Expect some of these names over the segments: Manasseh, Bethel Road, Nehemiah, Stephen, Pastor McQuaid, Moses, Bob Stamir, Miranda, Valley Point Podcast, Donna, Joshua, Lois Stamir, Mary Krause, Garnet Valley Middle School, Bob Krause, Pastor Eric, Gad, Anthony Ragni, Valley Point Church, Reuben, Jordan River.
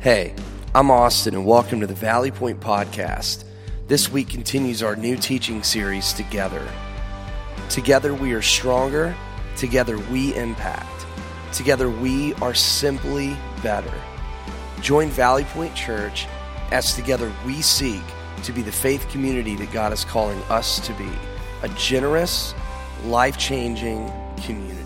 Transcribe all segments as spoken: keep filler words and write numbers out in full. Hey, I'm Austin, and welcome to the Valley Point Podcast. This week continues our new teaching series, Together. Together we are stronger. Together we impact. Together we are simply better. Join Valley Point Church as together we seek to be the faith community that God is calling us to be, a generous, life-changing community.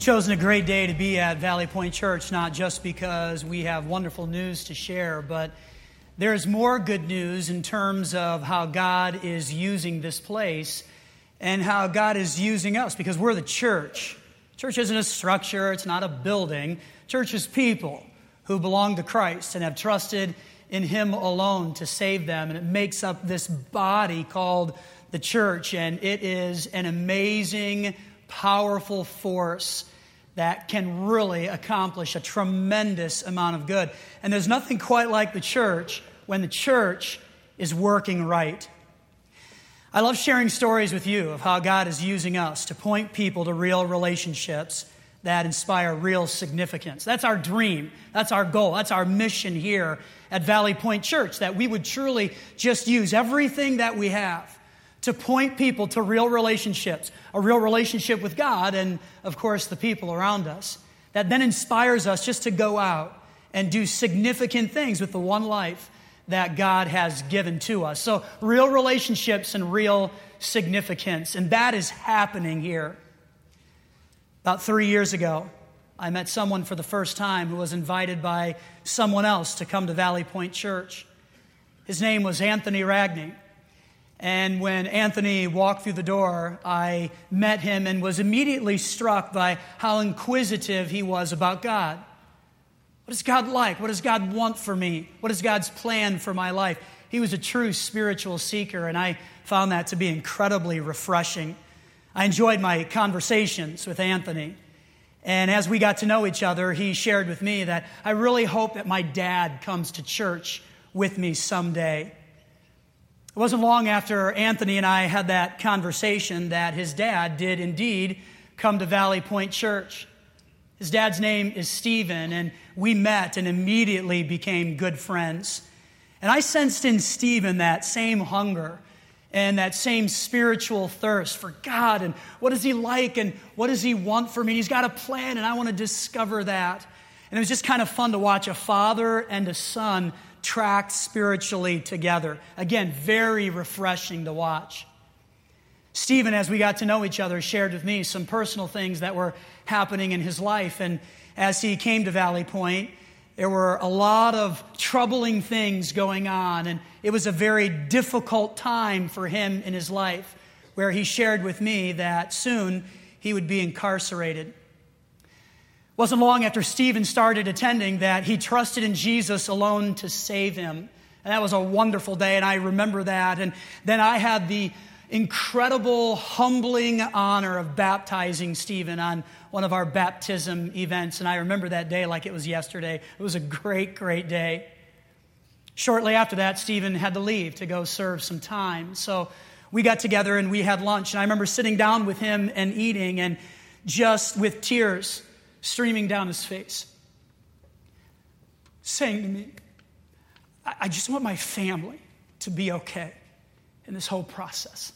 Chosen a great day to be at Valley Point Church, not just because we have wonderful news to share, but there is more good news in terms of how God is using this place and how God is using us, because we're the church. Church isn't a structure. It's not a building. Church is people who belong to Christ and have trusted in Him alone to save them, and it makes up this body called the church, and it is an amazing, powerful force that can really accomplish a tremendous amount of good. And there's nothing quite like the church when the church is working right. I love sharing stories with you of how God is using us to point people to real relationships that inspire real significance. That's our dream. That's our goal. That's our mission here at Valley Point Church, that we would truly just use everything that we have to point people to real relationships, a real relationship with God and, of course, the people around us. That then inspires us just to go out and do significant things with the one life that God has given to us. So real relationships and real significance, and that is happening here. About three years ago, I met someone for the first time who was invited by someone else to come to Valley Point Church. His name was Anthony Ragni. And when Anthony walked through the door, I met him and was immediately struck by how inquisitive he was about God. What is God like? What does God want for me? What is God's plan for my life? He was a true spiritual seeker, and I found that to be incredibly refreshing. I enjoyed my conversations with Anthony. And as we got to know each other, he shared with me that I really hope that my dad comes to church with me someday. It wasn't long after Anthony and I had that conversation that his dad did indeed come to Valley Point Church. His dad's name is Stephen, and we met and immediately became good friends. And I sensed in Stephen that same hunger and that same spiritual thirst for God, and what is He like, and what does He want for me? He's got a plan, and I want to discover that. And it was just kind of fun to watch a father and a son tracked spiritually together. Again, very refreshing to watch. Stephen, as we got to know each other, shared with me some personal things that were happening in his life. And as he came to Valley Point, there were a lot of troubling things going on. And it was a very difficult time for him in his life, where he shared with me that soon he would be incarcerated. It wasn't long after Stephen started attending that he trusted in Jesus alone to save him. And that was a wonderful day, and I remember that. And then I had the incredible, humbling honor of baptizing Stephen on one of our baptism events. And I remember that day like it was yesterday. It was a great, great day. Shortly after that, Stephen had to leave to go serve some time. So we got together and we had lunch. And I remember sitting down with him and eating, and just with tears streaming down his face, saying to me, I-, I just want my family to be okay in this whole process.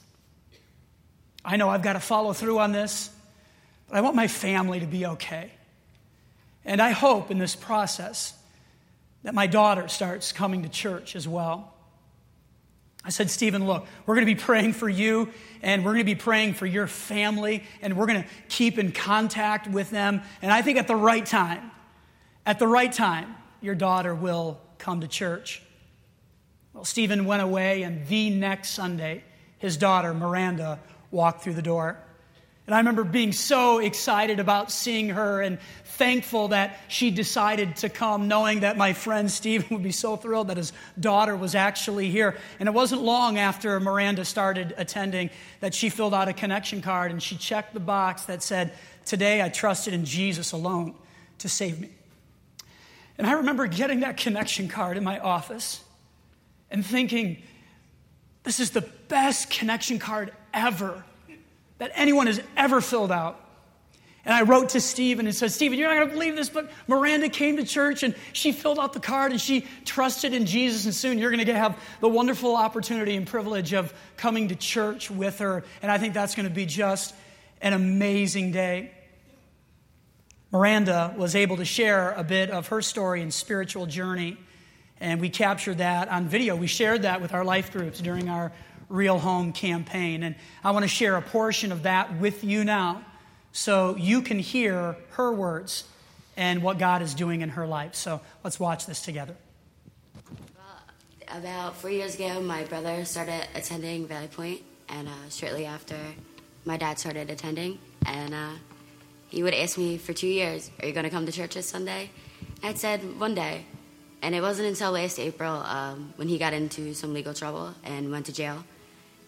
I know I've got to follow through on this, but I want my family to be okay. And I hope in this process that my daughter starts coming to church as well. I said, Stephen, look, we're going to be praying for you, and we're going to be praying for your family, and we're going to keep in contact with them. And I think at the right time, at the right time, your daughter will come to church. Well, Stephen went away, and the next Sunday, his daughter, Miranda, walked through the door. And I remember being so excited about seeing her and thankful that she decided to come, knowing that my friend Stephen would be so thrilled that his daughter was actually here. And it wasn't long after Miranda started attending that she filled out a connection card, and she checked the box that said, "Today I trusted in Jesus alone to save me." And I remember getting that connection card in my office and thinking, this is the best connection card ever that anyone has ever filled out. And I wrote to Stephen and said, Stephen, you're not going to believe this, but Miranda came to church and she filled out the card and she trusted in Jesus. And soon you're going to have the wonderful opportunity and privilege of coming to church with her. And I think that's going to be just an amazing day. Miranda was able to share a bit of her story and spiritual journey. And we captured that on video. We shared that with our life groups during our Real Home campaign. And I want to share a portion of that with you now, so you can hear her words and what God is doing in her life. So let's watch this together. Well, about four years ago, my brother started attending Valley Point, and uh, shortly after, my dad started attending, and uh, he would ask me for two years, are you going to come to church this Sunday? I'd said, one day. And it wasn't until last April um, when he got into some legal trouble and went to jail.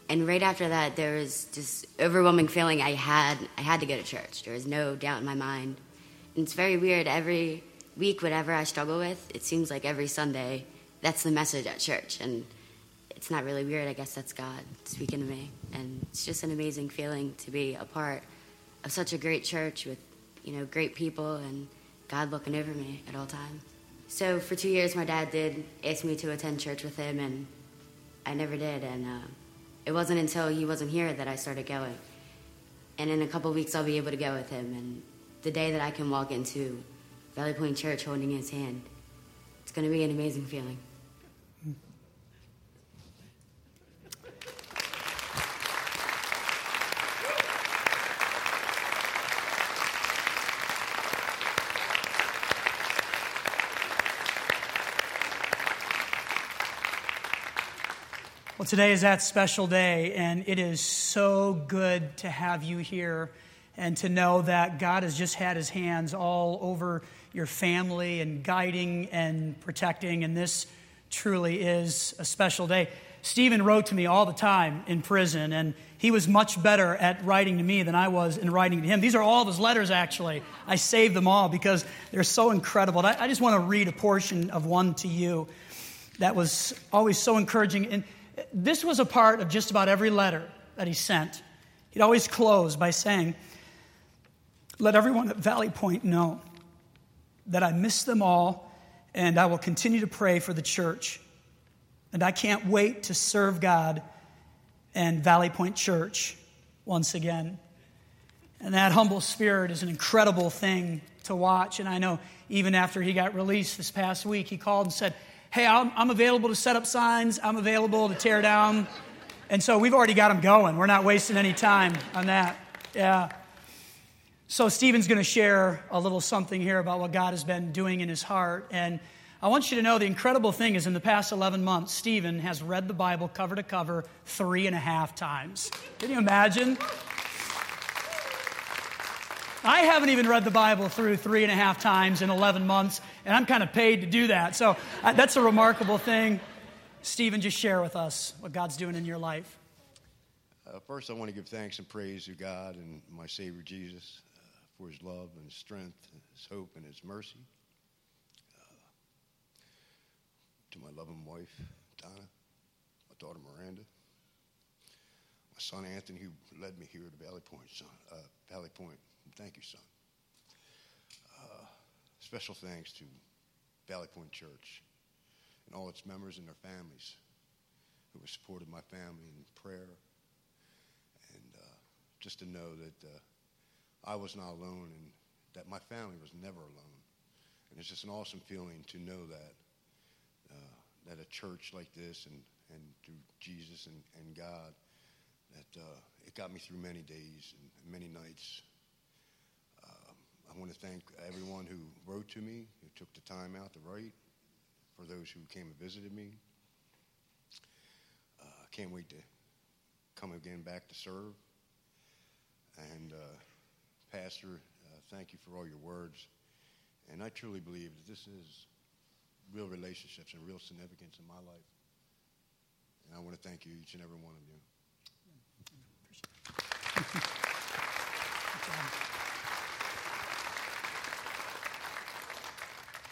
And right after that, there was this overwhelming feeling I had. I had to go to church. There was no doubt in my mind. And it's very weird. Every week, whatever I struggle with, it seems like every Sunday, that's the message at church. And it's not really weird. I guess that's God speaking to me. And it's just an amazing feeling to be a part of such a great church with, you know, great people and God looking over me at all times. So for two years, my dad did ask me to attend church with him, and I never did. And uh, it wasn't until he wasn't here that I started going. And in a couple of weeks, I'll be able to go with him. And the day that I can walk into Valley Point Church holding his hand, it's going to be an amazing feeling. Well, today is that special day, and it is so good to have you here and to know that God has just had his hands all over your family and guiding and protecting, and this truly is a special day. Stephen wrote to me all the time in prison, and he was much better at writing to me than I was in writing to him. These are all of his letters, actually. I saved them all because they're so incredible. And I just want to read a portion of one to you that was always so encouraging. And this was a part of just about every letter that he sent. He'd always close by saying, let everyone at Valley Point know that I miss them all, and I will continue to pray for the church. And I can't wait to serve God and Valley Point Church once again. And that humble spirit is an incredible thing to watch. And I know even after he got released this past week, he called and said, hey, I'm, I'm available to set up signs. I'm available to tear down. And so we've already got them going. We're not wasting any time on that. Yeah. So Stephen's going to share a little something here about what God has been doing in his heart. And I want you to know the incredible thing is in the past eleven months, Stephen has read the Bible cover to cover three and a half times. Can you imagine? I haven't even read the Bible through three and a half times in eleven months, and I'm kind of paid to do that. So that's a remarkable thing. Stephen, just share with us what God's doing in your life. Uh, first, I want to give thanks and praise to God and my Savior Jesus uh, for his love and his strength, and his hope and his mercy. Uh, to my loving wife, Donna, my daughter, Miranda, my son, Anthony, who led me here to Valley Point, son, uh, Valley Point. Thank you, son. Uh, special thanks to Valley Point Church and all its members and their families who have supported my family in prayer. And uh, just to know that uh, I was not alone and that my family was never alone. And it's just an awesome feeling to know that, uh, that a church like this and, and through Jesus and, and God, that uh, it got me through many days and many nights. I want to thank everyone who wrote to me, who took the time out to write, for those who came and visited me. I uh, can't wait to come again back to serve. And, uh, Pastor, uh, thank you for all your words. And I truly believe that this is real relationships and real significance in my life. And I want to thank you, each and every one of you.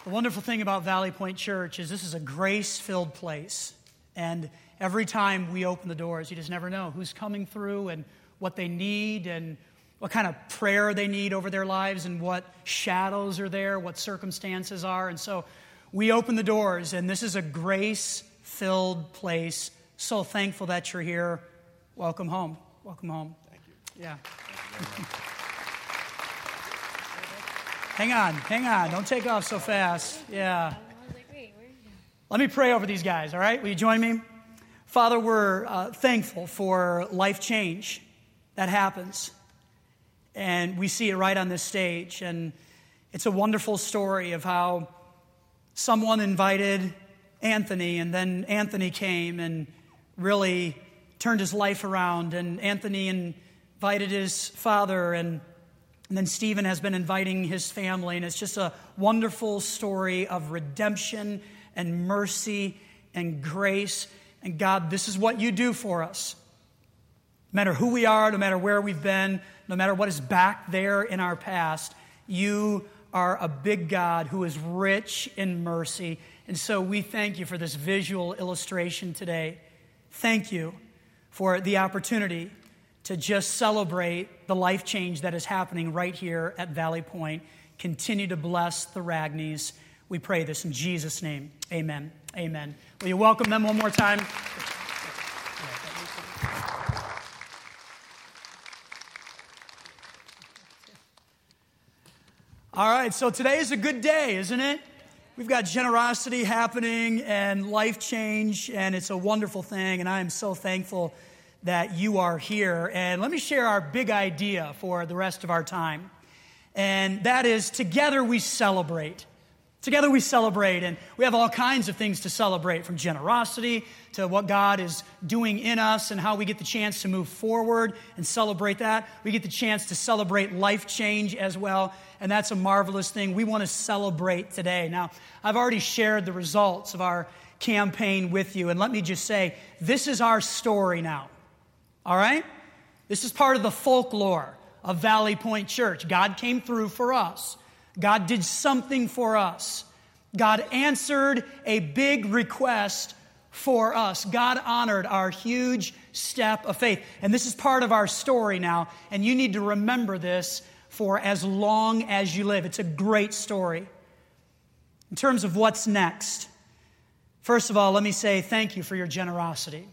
The wonderful thing about Valley Point Church is this is a grace-filled place. And every time we open the doors, you just never know who's coming through and what they need and what kind of prayer they need over their lives and what shadows are there, what circumstances are. And so we open the doors, and this is a grace-filled place. So thankful that you're here. Welcome home. Welcome home. Thank you. Yeah. Thank you. Hang on. Hang on. Don't take off so fast. Yeah. I was like, wait, where are you? Let me pray over these guys, all right? Will you join me? Father, we're uh, thankful for life change that happens. And we see it right on this stage. And it's a wonderful story of how someone invited Anthony, and then Anthony came and really turned his life around. And Anthony invited his father, and, and then Stephen has been inviting his family. And it's just a wonderful story of redemption and mercy and grace. And God, this is what you do for us. No matter who we are, no matter where we've been, no matter what is back there in our past, you are a big God who is rich in mercy. And so we thank you for this visual illustration today. Thank you for the opportunity to just celebrate the life change that is happening right here at Valley Point. Continue to bless the Ragnis. We pray this in Jesus' name. Amen. Amen. Will you welcome them one more time? All right, so today is a good day, isn't it? We've got generosity happening and life change, and it's a wonderful thing, and I am so thankful that you are here. And let me share our big idea for the rest of our time, and that is together we celebrate. Together we celebrate, and we have all kinds of things to celebrate, from generosity to what God is doing in us and how we get the chance to move forward and celebrate that. We get the chance to celebrate life change as well. And that's a marvelous thing. We want to celebrate today. Now, I've already shared the results of our campaign with you. And let me just say, this is our story now. All right? This is part of the folklore of Valley Point Church. God came through for us. God did something for us. God answered a big request for us. God honored our huge step of faith. And this is part of our story now. And you need to remember this for as long as you live. It's a great story. In terms of what's next, first of all, let me say thank you for your generosity.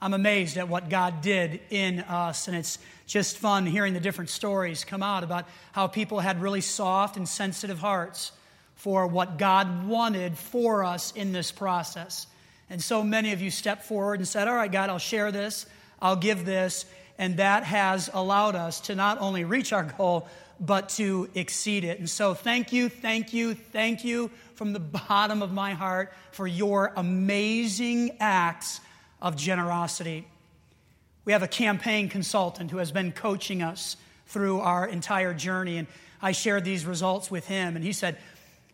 I'm amazed at what God did in us, and it's just fun hearing the different stories come out about how people had really soft and sensitive hearts for what God wanted for us in this process. And so many of you stepped forward and said, all right, God, I'll share this, I'll give this, and that has allowed us to not only reach our goal, but to exceed it. And so thank you, thank you, thank you from the bottom of my heart for your amazing acts of generosity. We have a campaign consultant who has been coaching us through our entire journey, and I shared these results with him, and he said,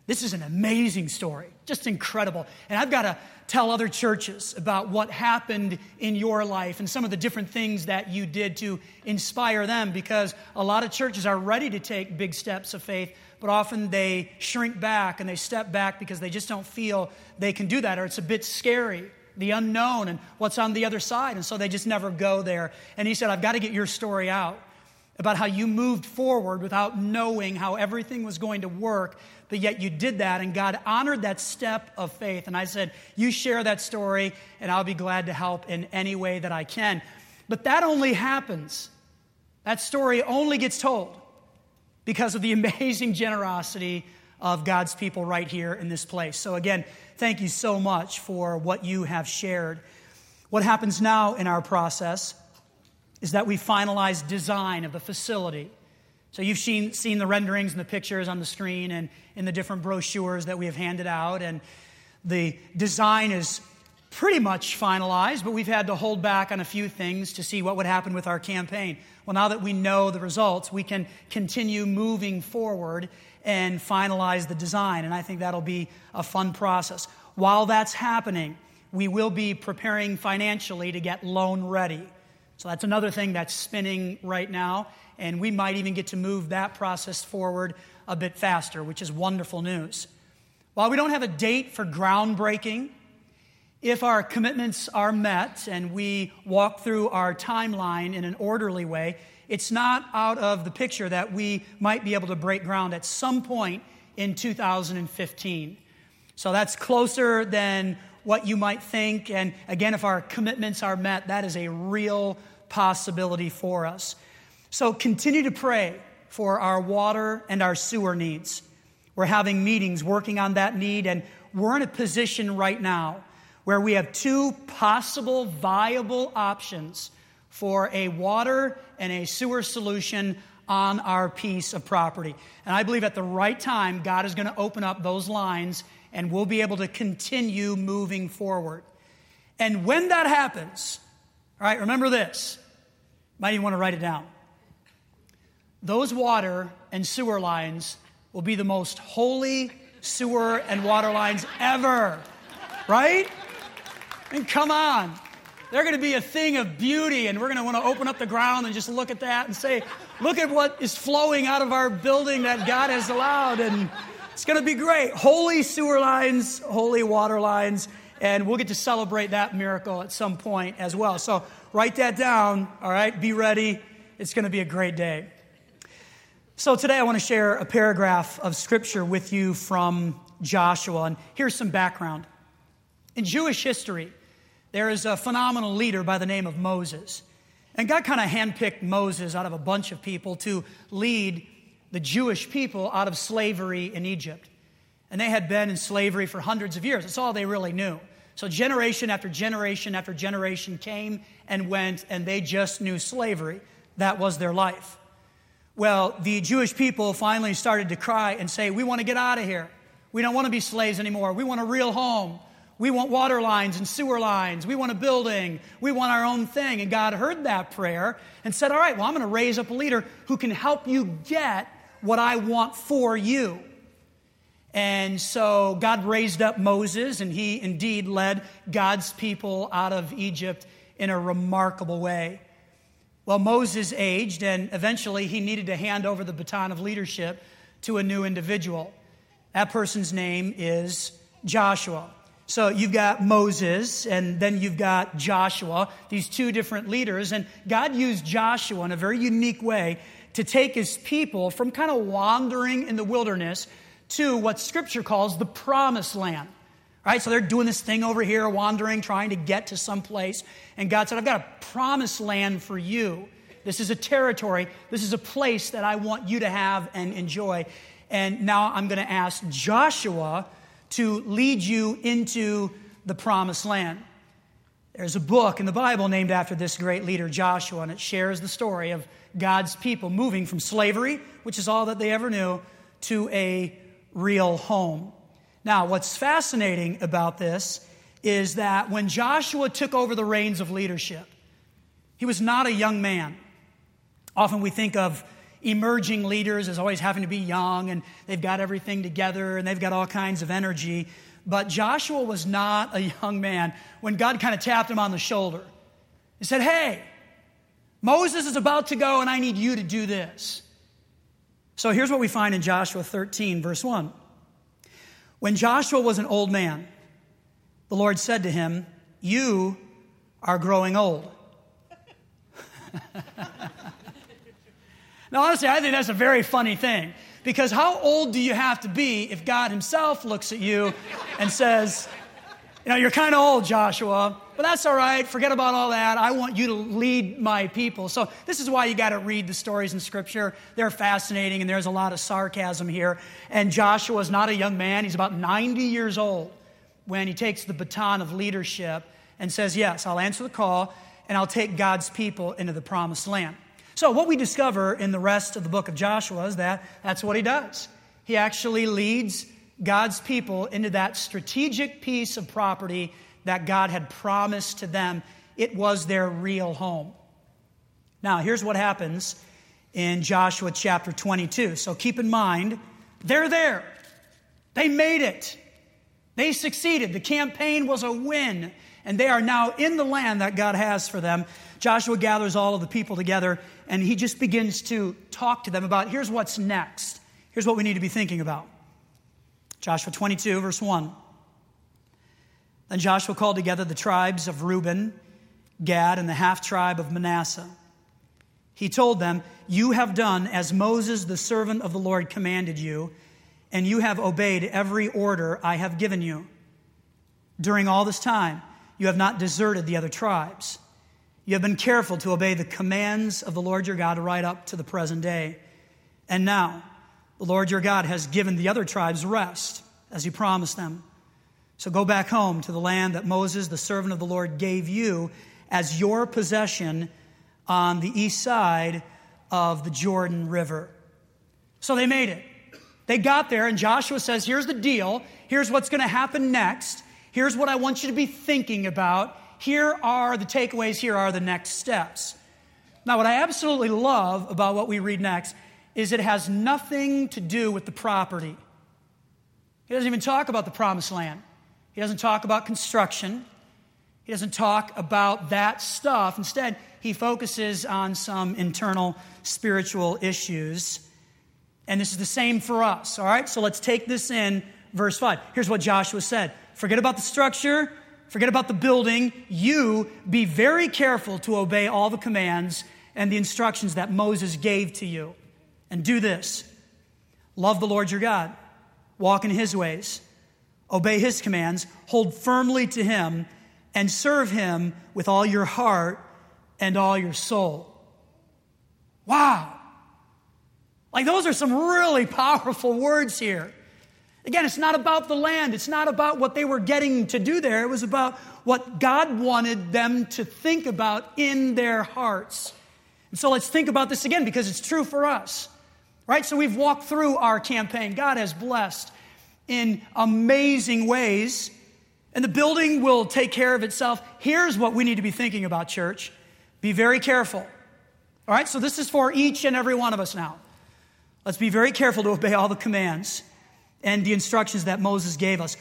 this is an amazing story, just incredible. And I've got to tell other churches about what happened in your life and some of the different things that you did to inspire them, because a lot of churches are ready to take big steps of faith, but often they shrink back and they step back because they just don't feel they can do that, or it's a bit scary, the unknown and what's on the other side. And so they just never go there. And he said, I've got to get your story out about how you moved forward without knowing how everything was going to work, but yet you did that, and God honored that step of faith. And I said, you share that story, and I'll be glad to help in any way that I can. But that only happens. That story only gets told because of the amazing generosity of God's people right here in this place. So again, thank you so much for what you have shared. What happens now in our process is that we finalize design of the facility. So you've seen, seen the renderings and the pictures on the screen and in the different brochures that we have handed out. And the design is pretty much finalized, but we've had to hold back on a few things to see what would happen with our campaign. Well, now that we know the results, we can continue moving forward and finalize the design. And I think that'll be a fun process. While that's happening, we will be preparing financially to get loan ready. So that's another thing that's spinning right now. And we might even get to move that process forward a bit faster, which is wonderful news. While we don't have a date for groundbreaking, If our commitments are met and we walk through our timeline in an orderly way, it's not out of the picture that we might be able to break ground at some point in two thousand fifteen. So that's closer than what you might think. And again, if our commitments are met, that is a real possibility for us. So continue to pray for our water and our sewer needs. We're having meetings working on that need, and we're in a position right now where we have two possible viable options for a water and a sewer solution on our piece of property. And I believe at the right time, God is going to open up those lines and we'll be able to continue moving forward. And when that happens, all right, remember this. Might even want to write it down. Those water and sewer lines will be the most holy sewer and water lines ever, right? And come on. They're going to be a thing of beauty, and we're going to want to open up the ground and just look at that and say, look at what is flowing out of our building that God has allowed, and it's going to be great. Holy sewer lines, holy water lines, and we'll get to celebrate that miracle at some point as well. So write that down, all right? Be ready. It's going to be a great day. So today I want to share a paragraph of Scripture with you from Joshua, and here's some background. In Jewish history, there is a phenomenal leader by the name of Moses. And God kind of handpicked Moses out of a bunch of people to lead the Jewish people out of slavery in Egypt. And they had been in slavery for hundreds of years. That's all they really knew. So generation after generation after generation came and went, and they just knew slavery. That was their life. Well, the Jewish people finally started to cry and say, we want to get out of here. We don't want to be slaves anymore. We want a real home. We want water lines and sewer lines. We want a building. We want our own thing. And God heard that prayer and said, all right, well, I'm going to raise up a leader who can help you get what I want for you. And so God raised up Moses, and he indeed led God's people out of Egypt in a remarkable way. Well, Moses aged, and eventually he needed to hand over the baton of leadership to a new individual. That person's name is Joshua. So you've got Moses, and then you've got Joshua, these two different leaders. And God used Joshua in a very unique way to take his people from kind of wandering in the wilderness to what Scripture calls the promised land. All right, so they're doing this thing over here, wandering, trying to get to some place. And God said, I've got a promised land for you. This is a territory. This is a place that I want you to have and enjoy. And now I'm going to ask Joshua to lead you into the promised land. There's a book in the Bible named after this great leader, Joshua, and it shares the story of God's people moving from slavery, which is all that they ever knew, to a real home. Now, what's fascinating about this is that when Joshua took over the reins of leadership, he was not a young man. Often we think of emerging leaders as always having to be young, and they've got everything together, and they've got all kinds of energy. But Joshua was not a young man when God kind of tapped him on the shoulder and said, hey, Moses is about to go, and I need you to do this. So here's what we find in Joshua thirteen, verse one. When Joshua was an old man, the Lord said to him, you are growing old. Now, honestly, I think that's a very funny thing, because how old do you have to be if God himself looks at you and says, you know, you're kind of old, Joshua, but that's all right. Forget about all that. I want you to lead my people. So this is why you got to read the stories in Scripture. They're fascinating, and there's a lot of sarcasm here. And Joshua is not a young man. He's about ninety years old when he takes the baton of leadership and says, yes, I'll answer the call, and I'll take God's people into the promised land. So what we discover in the rest of the book of Joshua is that that's what he does. He actually leads God's people into that strategic piece of property that God had promised to them. It was their real home. Now, here's what happens in Joshua chapter twenty-two. So keep in mind, they're there. They made it. They succeeded. The campaign was a win, and they are now in the land that God has for them. Joshua gathers all of the people together, and he just begins to talk to them about, here's what's next. Here's what we need to be thinking about. Joshua twenty-two, verse one. Then Joshua called together the tribes of Reuben, Gad, and the half-tribe of Manasseh. He told them, "You have done as Moses, the servant of the Lord, commanded you, and you have obeyed every order I have given you. During all this time, you have not deserted the other tribes. You have been careful to obey the commands of the Lord your God right up to the present day. And now, the Lord your God has given the other tribes rest, as he promised them. So go back home to the land that Moses, the servant of the Lord, gave you as your possession on the east side of the Jordan River." So they made it. They got there, and Joshua says, "Here's the deal. Here's what's going to happen next. Here's what I want you to be thinking about. Here are the takeaways. Here are the next steps." Now, what I absolutely love about what we read next is it has nothing to do with the property. He doesn't even talk about the promised land. He doesn't talk about construction. He doesn't talk about that stuff. Instead, he focuses on some internal spiritual issues. And this is the same for us, all right? So let's take this in, verse five. Here's what Joshua said. Forget about the structure. Forget about the building. You be very careful to obey all the commands and the instructions that Moses gave to you. And do this. Love the Lord your God. Walk in his ways. Obey his commands. Hold firmly to him. And serve him with all your heart and all your soul. Wow. Like, those are some really powerful words here. Again, it's not about the land. It's not about what they were getting to do there. It was about what God wanted them to think about in their hearts. And so let's think about this again, because it's true for us, right? So we've walked through our campaign. God has blessed in amazing ways, and the building will take care of itself. Here's what we need to be thinking about, church. Be very careful. All right, so this is for each and every one of us now. Let's be very careful to obey all the commands and the instructions that Moses gave us.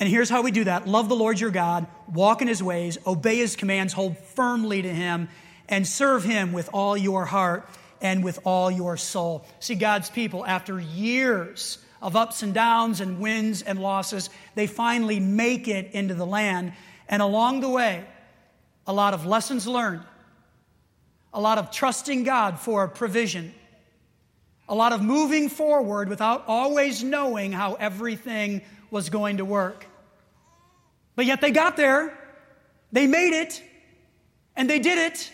And here's how we do that. Love the Lord your God, walk in his ways, obey his commands, hold firmly to him, and serve him with all your heart and with all your soul. See, God's people, after years of ups and downs and wins and losses, they finally make it into the land. And along the way, a lot of lessons learned, a lot of trusting God for provision, a lot of moving forward without always knowing how everything was going to work. But yet they got there, they made it, and they did it,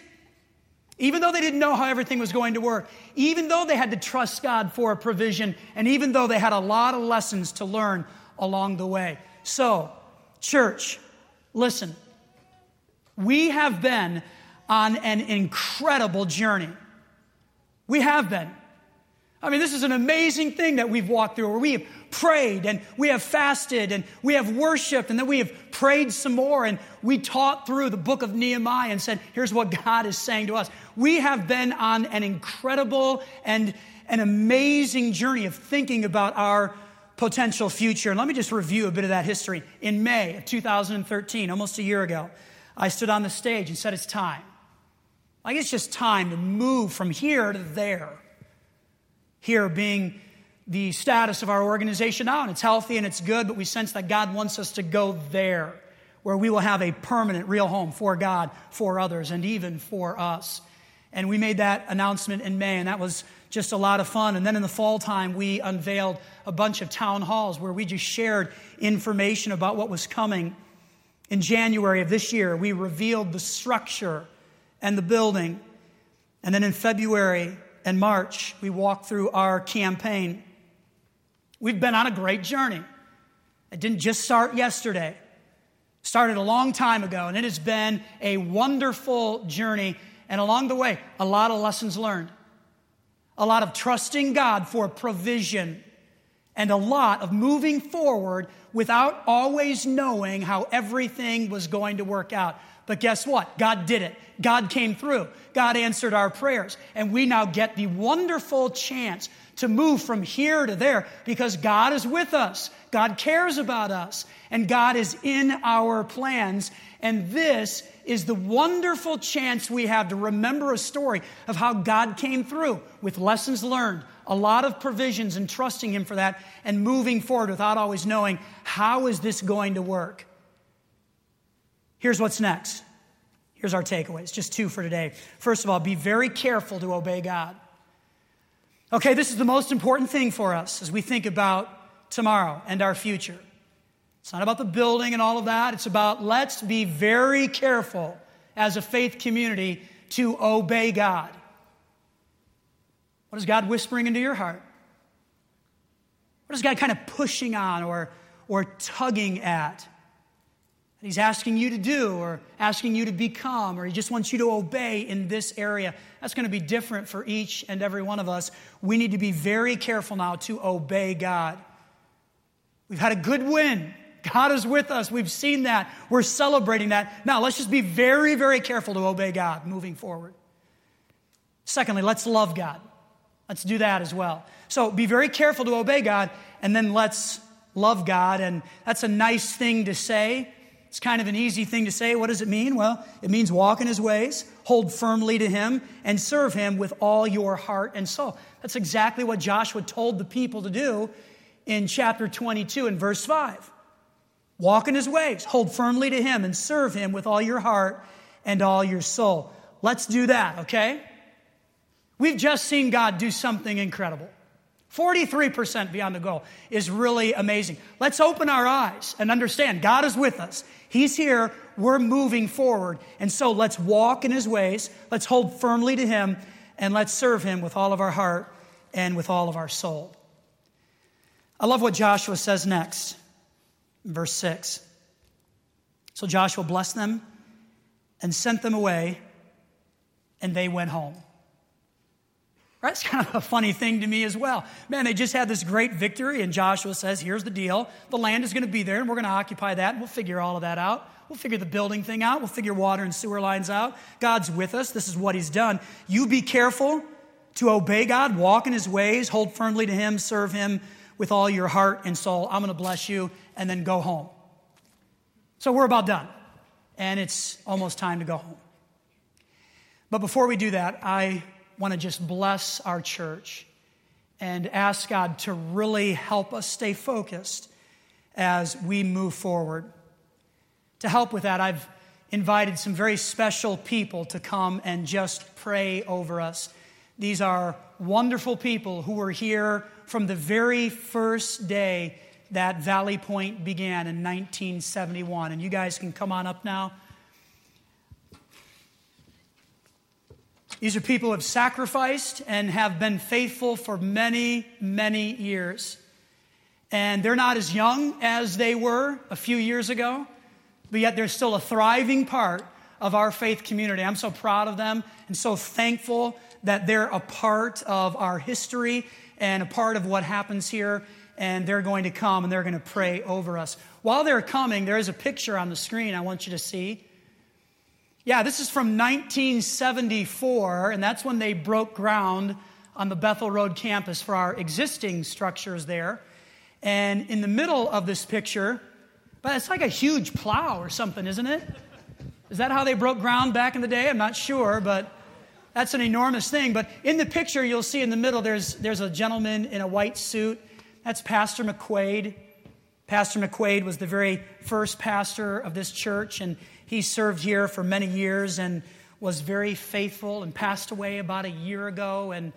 even though they didn't know how everything was going to work, even though they had to trust God for a provision, and even though they had a lot of lessons to learn along the way. So, church, listen, we have been on an incredible journey. We have been. I mean, this is an amazing thing that we've walked through, where we have prayed and we have fasted and we have worshiped, and then we have prayed some more, and we taught through the book of Nehemiah and said, here's what God is saying to us. We have been on an incredible and an amazing journey of thinking about our potential future. And let me just review a bit of that history. In May of two thousand thirteen, almost a year ago, I stood on the stage and said, it's time. Like, it's just time to move from here to there. Here being the status of our organization now, and it's healthy and it's good, but we sense that God wants us to go there, where we will have a permanent, real home for God, for others, and even for us. And we made that announcement in May, and that was just a lot of fun. And then in the fall time, we unveiled a bunch of town halls where we just shared information about what was coming. In January of this year, we revealed the structure and the building. And then in February and March, we walked through our campaign. We've been on a great journey. It didn't just start yesterday. It started a long time ago, and it has been a wonderful journey. And along the way, a lot of lessons learned, a lot of trusting God for provision, and a lot of moving forward without always knowing how everything was going to work out. But guess what? God did it. God came through. God answered our prayers. And we now get the wonderful chance to move from here to there, because God is with us. God cares about us. And God is in our plans. And this is the wonderful chance we have to remember a story of how God came through with lessons learned, a lot of provisions, and trusting him for that, and moving forward without always knowing, how is this going to work? Here's what's next. Here's our takeaways, just two for today. First of all, be very careful to obey God. Okay, this is the most important thing for us as we think about tomorrow and our future. It's not about the building and all of that. It's about let's be very careful as a faith community to obey God. What is God whispering into your heart? What is God kind of pushing on or, or tugging at that he's asking you to do or asking you to become, or he just wants you to obey in this area? That's going to be different for each and every one of us. We need to be very careful now to obey God. We've had a good win. God is with us. We've seen that. We're celebrating that. Now, let's just be very, very careful to obey God moving forward. Secondly, let's love God. Let's do that as well. So be very careful to obey God, and then let's love God. And that's a nice thing to say. It's kind of an easy thing to say. What does it mean? Well, it means walk in his ways, hold firmly to him, and serve him with all your heart and soul. That's exactly what Joshua told the people to do in chapter twenty-two and verse five. Walk in his ways, hold firmly to him, and serve him with all your heart and all your soul. Let's do that, okay? We've just seen God do something incredible. forty-three percent beyond the goal is really amazing. Let's open our eyes and understand God is with us. He's here. We're moving forward. And so let's walk in his ways. Let's hold firmly to him, and let's serve him with all of our heart and with all of our soul. I love what Joshua says next, verse six. So Joshua blessed them and sent them away, and they went home. Right? It's kind of a funny thing to me as well. Man, they just had this great victory, and Joshua says, here's the deal. The land is going to be there, and we're going to occupy that, and we'll figure all of that out. We'll figure the building thing out. We'll figure water and sewer lines out. God's with us. This is what he's done. You be careful to obey God, walk in his ways, hold firmly to him, serve him with all your heart and soul. I'm going to bless you, and then go home. So we're about done, and it's almost time to go home. But before we do that, I want to just bless our church and ask God to really help us stay focused as we move forward. To help with that, I've invited some very special people to come and just pray over us. These are wonderful people who were here from the very first day that Valley Point began in nineteen seventy-one. And you guys can come on up now. These are people who have sacrificed and have been faithful for many, many years. And they're not as young as they were a few years ago, but yet they're still a thriving part of our faith community. I'm so proud of them and so thankful that they're a part of our history and a part of what happens here. And they're going to come and they're going to pray over us. While they're coming, there is a picture on the screen I want you to see. Yeah, this is from nineteen seventy-four, and that's when they broke ground on the Bethel Road campus for our existing structures there. And in the middle of this picture, but it's like a huge plow or something, isn't it? Is that how they broke ground back in the day? I'm not sure, but that's an enormous thing. But in the picture, you'll see in the middle, there's there's a gentleman in a white suit. That's Pastor McQuaid. Pastor McQuaid was the very first pastor of this church, and he served here for many years and was very faithful and passed away about a year ago, and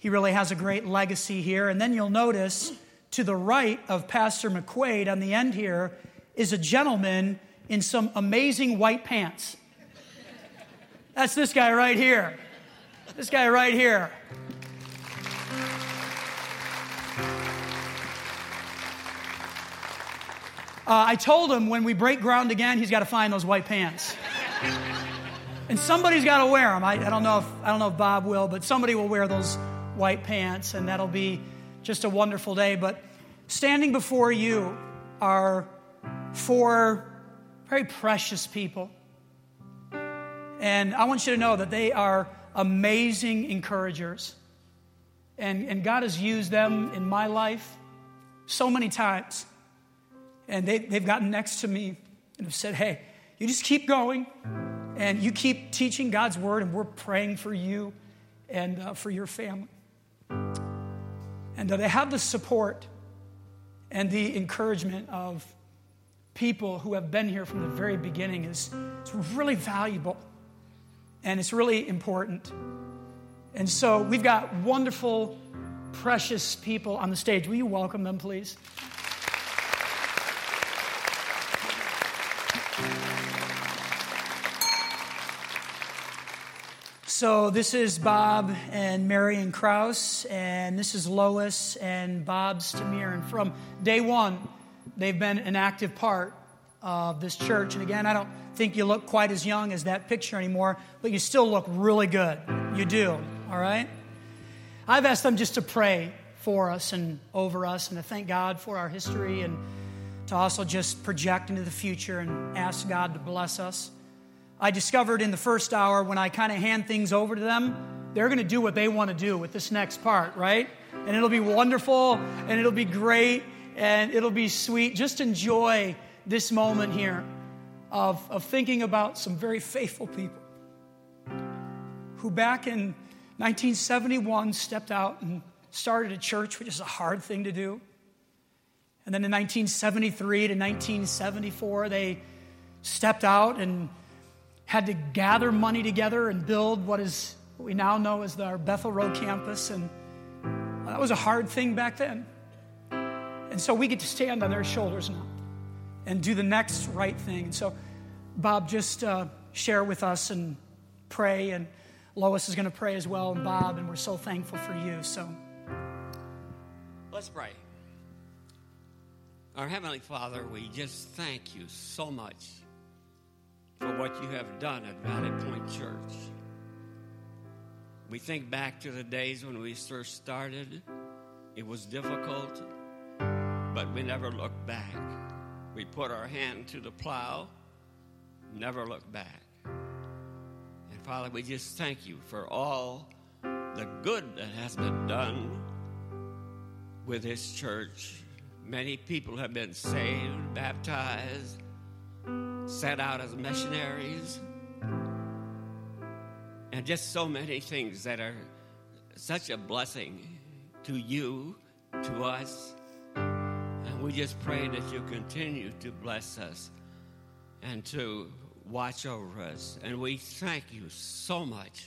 he really has a great legacy here. And then you'll notice to the right of Pastor McQuaid on the end here is a gentleman in some amazing white pants. That's this guy right here. This guy right here. Uh, I told him when we break ground again, he's got to find those white pants, and somebody's got to wear them. I, I don't know if I don't know if Bob will, but somebody will wear those white pants, and that'll be just a wonderful day. But standing before you are four very precious people, and I want you to know that they are amazing encouragers, and and God has used them in my life so many times. And they, they've gotten next to me and have said, hey, you just keep going and you keep teaching God's word, and we're praying for you and uh, for your family. And uh, they have the support and the encouragement of people who have been here from the very beginning is, is really valuable, and it's really important. And so we've got wonderful, precious people on the stage. Will you welcome them, please? So this is Bob and Mary and Krause, and this is Lois and Bob Stamir. And from day one, they've been an active part of this church. And again, I don't think you look quite as young as that picture anymore, but you still look really good. You do, all right? I've asked them just to pray for us and over us and to thank God for our history and to also just project into the future and ask God to bless us. I discovered in the first hour when I kind of hand things over to them, they're going to do what they want to do with this next part, right? And it'll be wonderful, and it'll be great, and it'll be sweet. Just enjoy this moment here of, of thinking about some very faithful people who back in nineteen seventy-one stepped out and started a church, which is a hard thing to do. And then in nineteen seventy-three to nineteen seventy-four, they stepped out and had to gather money together and build what is what we now know as our Bethel Road campus. And that was a hard thing back then. And so we get to stand on their shoulders now and do the next right thing. And so, Bob, just uh, share with us and pray. And Lois is going to pray as well, and Bob. And we're so thankful for you. So let's pray. Our Heavenly Father, we just thank you so much for what you have done at Valley Point Church. We think back to the days when we first started. It was difficult, but we never looked back. We put our hand to the plow, never looked back. And Father, we just thank you for all the good that has been done with this church. Many people have been saved, baptized, set out as missionaries, and just so many things that are such a blessing to you, to us. And we just pray that you continue to bless us and to watch over us. And we thank you so much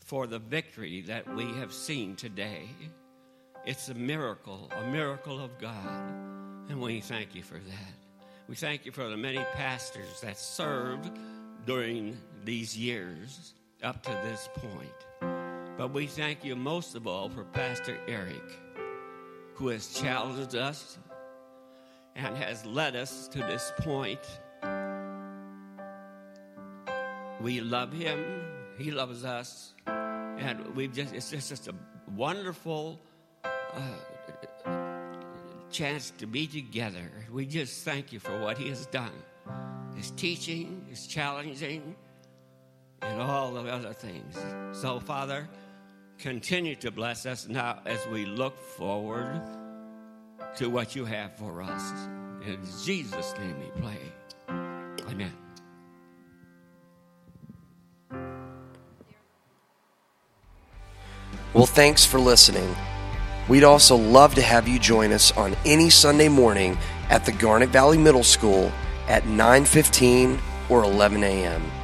for the victory that we have seen today. It's a miracle, a miracle of God, and we thank you for that. We thank you for the many pastors that served during these years up to this point. But we thank you most of all for Pastor Eric, who has challenged us and has led us to this point. We love him. He loves us. And we've just it's just, just a wonderful uh chance to be together. We just thank you for what he has done. His teaching, his challenging, and all the other things. So, Father, continue to bless us now as we look forward to what you have for us. In Jesus' name we pray. Amen. Well, thanks for listening. We'd also love to have you join us on any Sunday morning at the Garnet Valley Middle School at nine fifteen or eleven a.m.